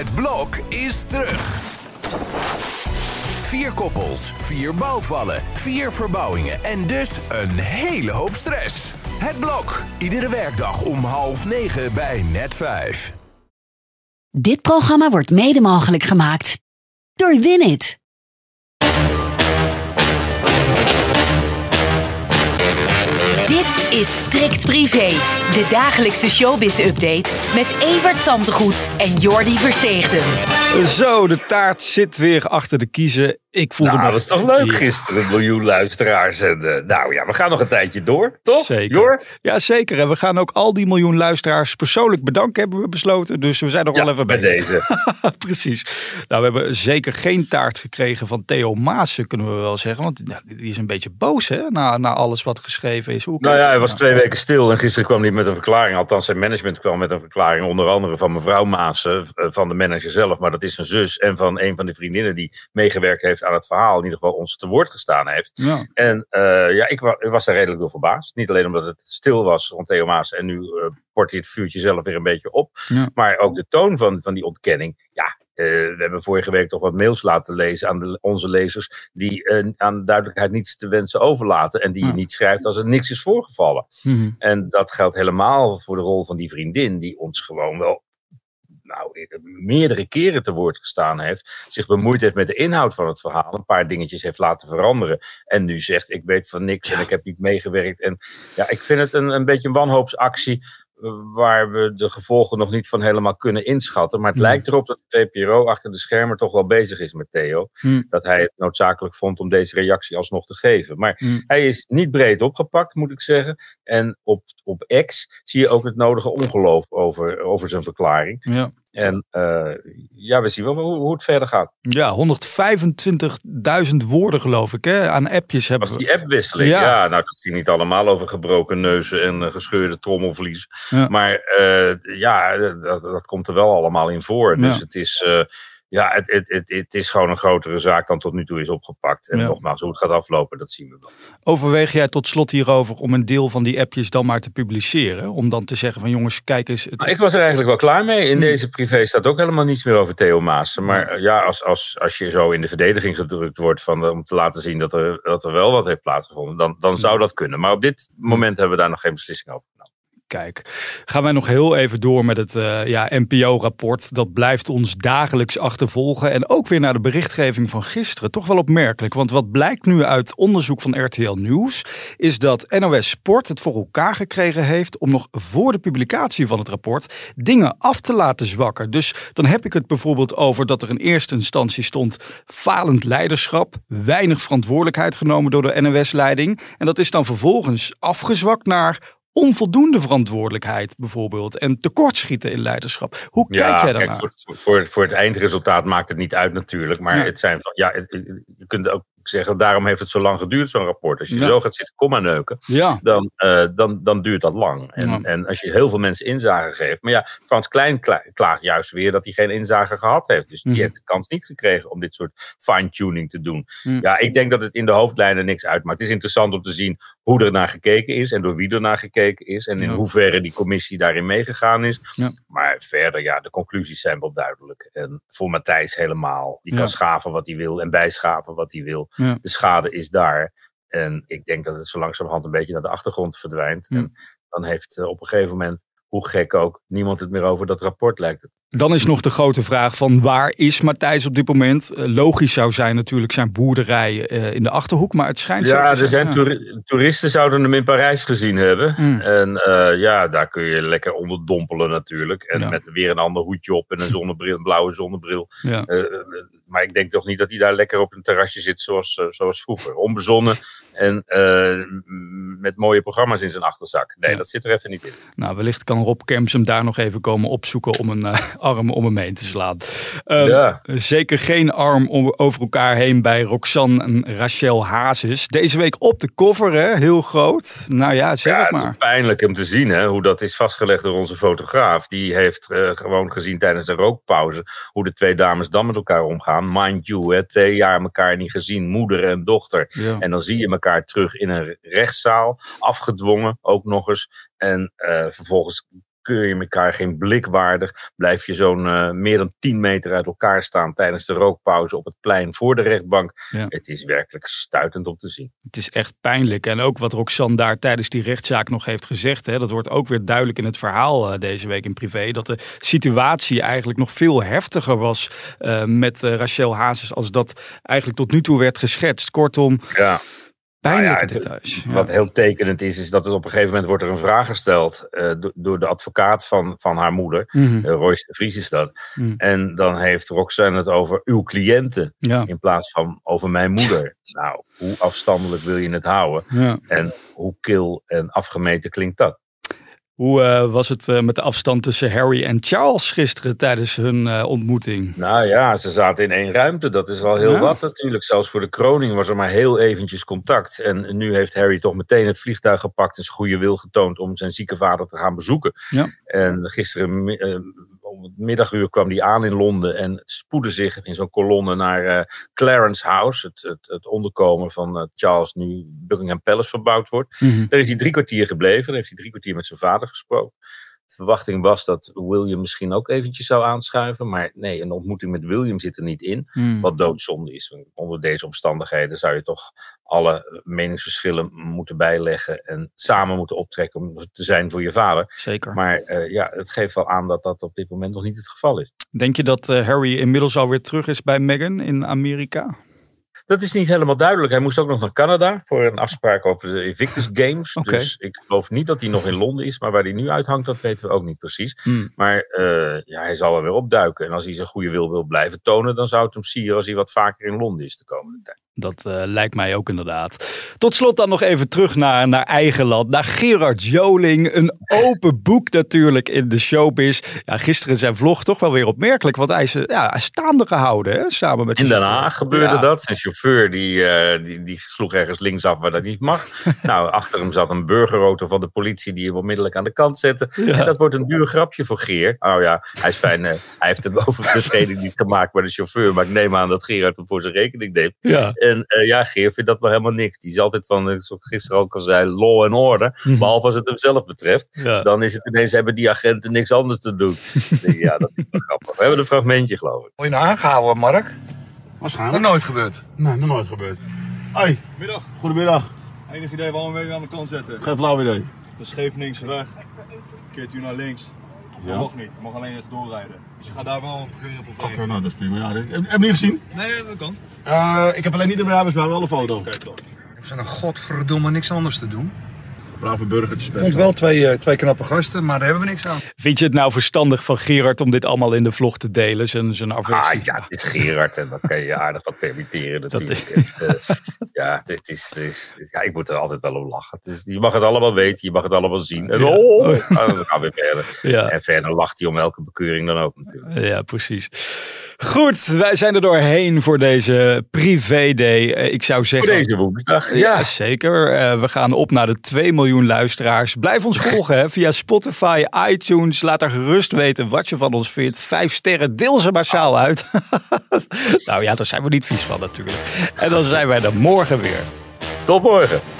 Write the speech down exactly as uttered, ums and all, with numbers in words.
Het blok is terug. Vier koppels, vier bouwvallen, vier verbouwingen en dus een hele hoop stress. Het blok, iedere werkdag om half negen bij Net vijf. Dit programma wordt mede mogelijk gemaakt door WinIt. Dit is Strikt Privé, de dagelijkse showbiz-update met Evert Santegoeds en Jordi Versteegden. Zo, de taart zit weer achter de kiezen. Ik voelde nou, me... Dat was toch leuk gisteren, een miljoen luisteraars. En, uh, nou ja, we gaan nog een tijdje door, toch? Zeker. Jor? Ja, zeker. En we gaan ook al die miljoen luisteraars persoonlijk bedanken, hebben we besloten. Dus we zijn nog ja, wel even bij bezig. Deze. Precies. Nou, we hebben zeker geen taart gekregen van Theo Maassen, kunnen we wel zeggen. Want nou, die is een beetje boos, hè? Na, na alles wat geschreven is. Hoe nou ja, hij was nou? twee weken stil en gisteren kwam hij met een verklaring. Althans, zijn management kwam met een verklaring. Onder andere van mevrouw Maassen, van de manager zelf. Maar dat is zijn zus en van een van de vriendinnen die meegewerkt heeft aan het verhaal, in ieder geval ons te woord gestaan heeft. Ja. En uh, ja, ik, wa- ik was daar redelijk door verbaasd. Niet alleen omdat het stil was rond Theo Maassen en nu uh, port hij het vuurtje zelf weer een beetje op. Ja. Maar ook de toon van, van die ontkenning. Ja, uh, we hebben vorige week toch wat mails laten lezen aan de, onze lezers die uh, aan duidelijkheid niets te wensen overlaten en die ja. je niet schrijft als er niks is voorgevallen. Mm-hmm. En dat geldt helemaal voor de rol van die vriendin die ons gewoon wel Nou, meerdere keren te woord gestaan heeft, zich bemoeid heeft met de inhoud van het verhaal, een paar dingetjes heeft laten veranderen en nu zegt, ik weet van niks en ik heb niet meegewerkt. En ja, ik vind het een, een beetje een wanhoopsactie waar we de gevolgen nog niet van helemaal kunnen inschatten. Maar het mm. lijkt erop dat de V P R O achter de schermen toch wel bezig is met Theo. Mm. Dat hij het noodzakelijk vond om deze reactie alsnog te geven. Maar mm. hij is niet breed opgepakt, moet ik zeggen. En op, op X zie je ook het nodige ongeloof over, over zijn verklaring. Ja. En uh, ja, we zien wel hoe, hoe het verder gaat. Ja, honderdvijfentwintigduizend woorden geloof ik, hè? Aan appjes hebben we. Als die appwisseling, ja. ja. Nou, dat is hier niet allemaal over gebroken neuzen en uh, gescheurde trommelvlies. Ja. Maar uh, ja, dat, dat komt er wel allemaal in voor. Dus ja. het is... Uh, Ja, het, het, het, het is gewoon een grotere zaak dan tot nu toe is opgepakt. En ja. nogmaals, hoe het gaat aflopen, dat zien we wel. Overweeg jij tot slot hierover om een deel van die appjes dan maar te publiceren? Om dan te zeggen van jongens, kijk eens... Het... Nou, ik was er eigenlijk wel klaar mee. In hmm. deze privé staat ook helemaal niets meer over Theo Maassen. Maar ja, als, als, als je zo in de verdediging gedrukt wordt van, om te laten zien dat er, dat er wel wat heeft plaatsgevonden, dan, dan zou dat kunnen. Maar op dit moment hebben we daar nog geen beslissing over genomen. Kijk, gaan wij nog heel even door met het uh, ja, N P O-rapport. Dat blijft ons dagelijks achtervolgen. En ook weer naar de berichtgeving van gisteren. Toch wel opmerkelijk. Want wat blijkt nu uit onderzoek van R T L Nieuws... is dat N O S Sport het voor elkaar gekregen heeft... om nog voor de publicatie van het rapport dingen af te laten zwakken. Dus dan heb ik het bijvoorbeeld over dat er in eerste instantie stond... falend leiderschap, weinig verantwoordelijkheid genomen door de N O S-leiding. En dat is dan vervolgens afgezwakt naar... onvoldoende verantwoordelijkheid bijvoorbeeld en tekortschieten in leiderschap. Hoe kijk ja, jij daarnaar? Kijk, voor, voor, voor het eindresultaat maakt het niet uit natuurlijk, maar ja. het zijn van, ja, het, je kunt ook zeggen, daarom heeft het zo lang geduurd zo'n rapport. Als je ja. zo gaat zitten komma neuken, ja. dan, uh, dan, dan duurt dat lang. En, ja. en als je heel veel mensen inzage geeft, maar ja, Frans Klein klaagt juist weer dat hij geen inzage gehad heeft. Dus mm. die heeft de kans niet gekregen om dit soort fine-tuning te doen. Mm. Ja, ik denk dat het in de hoofdlijnen niks uitmaakt. Het is interessant om te zien hoe er naar gekeken is en door wie er naar gekeken is en in ja. hoeverre die commissie daarin meegegaan is. Ja. Maar verder, ja, de conclusies zijn wel duidelijk. En voor Matthijs helemaal. Die ja. kan schaven wat hij wil en bijschaven wat hij wil. Ja. De schade is daar. En ik denk dat het zo langzamerhand een beetje naar de achtergrond verdwijnt. Ja. En dan heeft uh, op een gegeven moment, hoe gek ook, niemand het meer over dat rapport lijkt het. Dan is nog de grote vraag van waar is Matthijs op dit moment? Uh, logisch zou zijn natuurlijk zijn boerderij uh, in de Achterhoek, maar het schijnt ja, zo te er zijn. Ja. Toer- toeristen zouden hem in Parijs gezien hebben. Mm. En uh, ja, daar kun je lekker onderdompelen natuurlijk. En ja. met weer een ander hoedje op en een zonnebril, een blauwe zonnebril. Ja. Uh, maar ik denk toch niet dat hij daar lekker op een terrasje zit zoals, uh, zoals vroeger. Onbezonnen en uh, met mooie programma's in zijn achterzak. Nee, ja. dat zit er even niet in. Nou, wellicht kan Rob Kemps hem daar nog even komen opzoeken om een... Uh, arm om hem heen te slaan. Um, ja. Zeker geen arm om, over elkaar heen bij Roxanne en Rachel Hazes. Deze week op de cover, hè? Heel groot. Nou ja, zeg ja, het maar. Het is pijnlijk om te zien hè, hoe dat is vastgelegd door onze fotograaf. Die heeft uh, gewoon gezien tijdens een rookpauze hoe de twee dames dan met elkaar omgaan. Mind you, hè, twee jaar elkaar niet gezien. Moeder en dochter. Ja. En dan zie je elkaar terug in een rechtszaal. Afgedwongen, ook nog eens. En uh, vervolgens keur je elkaar geen blik waardig. Blijf je zo'n uh, meer dan tien meter uit elkaar staan tijdens de rookpauze op het plein voor de rechtbank. Ja. Het is werkelijk stuitend om te zien. Het is echt pijnlijk. En ook wat Roxanne daar tijdens die rechtszaak nog heeft gezegd. Hè, dat wordt ook weer duidelijk in het verhaal uh, deze week in Privé. Dat de situatie eigenlijk nog veel heftiger was uh, met uh, Rachel Hazes als dat eigenlijk tot nu toe werd geschetst. Kortom... Ja. Nou ja, het, wat heel tekenend is, is dat het op een gegeven moment wordt er een vraag gesteld uh, do, door de advocaat van, van haar moeder, mm-hmm. uh, Roy de Fries is dat. Mm. En dan heeft Roxanne het over uw cliënten ja. in plaats van over mijn moeder. Nou, hoe afstandelijk wil je het houden? Ja. En hoe kil en afgemeten klinkt dat? Hoe uh, was het uh, met de afstand tussen Harry en Charles gisteren tijdens hun uh, ontmoeting? Nou ja, ze zaten in één ruimte. Dat is al heel ja. wat natuurlijk. Zelfs voor de kroning was er maar heel eventjes contact. En nu heeft Harry toch meteen het vliegtuig gepakt en zijn goede wil getoond om zijn zieke vader te gaan bezoeken. Ja. En gisteren uh, om het middaguur kwam hij aan in Londen en spoedde zich in zo'n kolonne naar uh, Clarence House. Het, het, het onderkomen van uh, Charles nu Buckingham Palace verbouwd wordt. Mm-hmm. Daar is hij drie kwartier gebleven. Daar heeft hij drie kwartier met zijn vader gesproken. De verwachting was dat William misschien ook eventjes zou aanschuiven. Maar nee, een ontmoeting met William zit er niet in. Mm. Wat doodzonde is. Onder deze omstandigheden zou je toch alle meningsverschillen moeten bijleggen. En samen moeten optrekken om te zijn voor je vader. Zeker. Maar uh, ja, het geeft wel aan dat dat op dit moment nog niet het geval is. Denk je dat uh, Harry inmiddels alweer terug is bij Meghan in Amerika? Dat is niet helemaal duidelijk. Hij moest ook nog naar Canada voor een afspraak over de Invictus Games. Okay. Dus ik geloof niet dat hij nog in Londen is. Maar waar hij nu uithangt, dat weten we ook niet precies. Mm. Maar uh, ja, hij zal er weer opduiken. En als hij zijn goede wil wil blijven tonen, dan zou het hem sieren als hij wat vaker in Londen is de komende tijd. Dat uh, lijkt mij ook inderdaad. Tot slot dan nog even terug naar, naar eigen land. Naar Gerard Joling. Een open boek natuurlijk in de showbiz. Ja, gisteren zijn vlog toch wel weer opmerkelijk. Want hij is ja, staande gehouden. Hè, samen met in Den Haag gebeurde ja. dat. Zijn chauffeur die, uh, die, die sloeg ergens linksaf waar dat niet mag. Nou, achter hem zat een burgerauto van de politie die hem onmiddellijk aan de kant zette. Ja. En dat wordt een duur grapje voor Geer. Oh ja, hij is fijn. Uh, hij heeft hem overigens niet gemaakt bij de chauffeur. Maar ik neem aan dat Gerard hem voor zijn rekening neemt. Ja. En uh, ja, Geer vindt dat maar helemaal niks. Die is altijd van, zoals gisteren ook al zei, law and order. Mm. Behalve als het hem zelf betreft. Ja. Dan is het ineens, hebben die agenten niks anders te doen. Ja, dat is wel grappig. We hebben een fragmentje, geloof ik. Moet je nou aangehouden, Mark? Waarschijnlijk. Nog nooit gebeurd? Nee, nog nooit gebeurd. Hoi. Goedemiddag. Goedemiddag. Enig idee waarom we hem aan de kant zetten? Geen flauw idee. De Scheveningse weg. Keert u naar links. Ja. Mag niet, mag alleen recht doorrijden. Dus je gaat daar wel een keurig voor geven. Oké, nou dat is prima. Ja, heb, heb je hem niet gezien? Nee, dat kan. Uh, ik heb alleen niet de brabus, maar wel een foto. Oké, toch. Hebben ze nou godverdomme niks anders te doen? Brave burgertjes best. Ik wel twee, twee knappe gasten, maar daar hebben we niks aan. Vind je het nou verstandig van Gerard om dit allemaal in de vlog te delen? Zijn, zijn ah ja, dit is Gerard en dan kan je aardig wat permitteren natuurlijk. Dat is... Ja, dit is, dit is, ja, ik moet er altijd wel om lachen. Het is, je mag het allemaal weten, je mag het allemaal zien. En ja. oh, we gaan weer verder. Ja. En verder lacht hij om elke bekeuring dan ook natuurlijk. Ja, precies. Goed, wij zijn er doorheen voor deze privé-day. Ik zou zeggen... Voor deze woensdag, ja. ja zeker. Uh, we gaan op naar de twee miljoen luisteraars. Blijf ons volgen hè, via Spotify, iTunes. Laat er gerust weten wat je van ons vindt. Vijf sterren, deel ze massaal uit. Nou ja, daar zijn we niet vies van natuurlijk. En dan zijn wij er morgen weer. Tot morgen.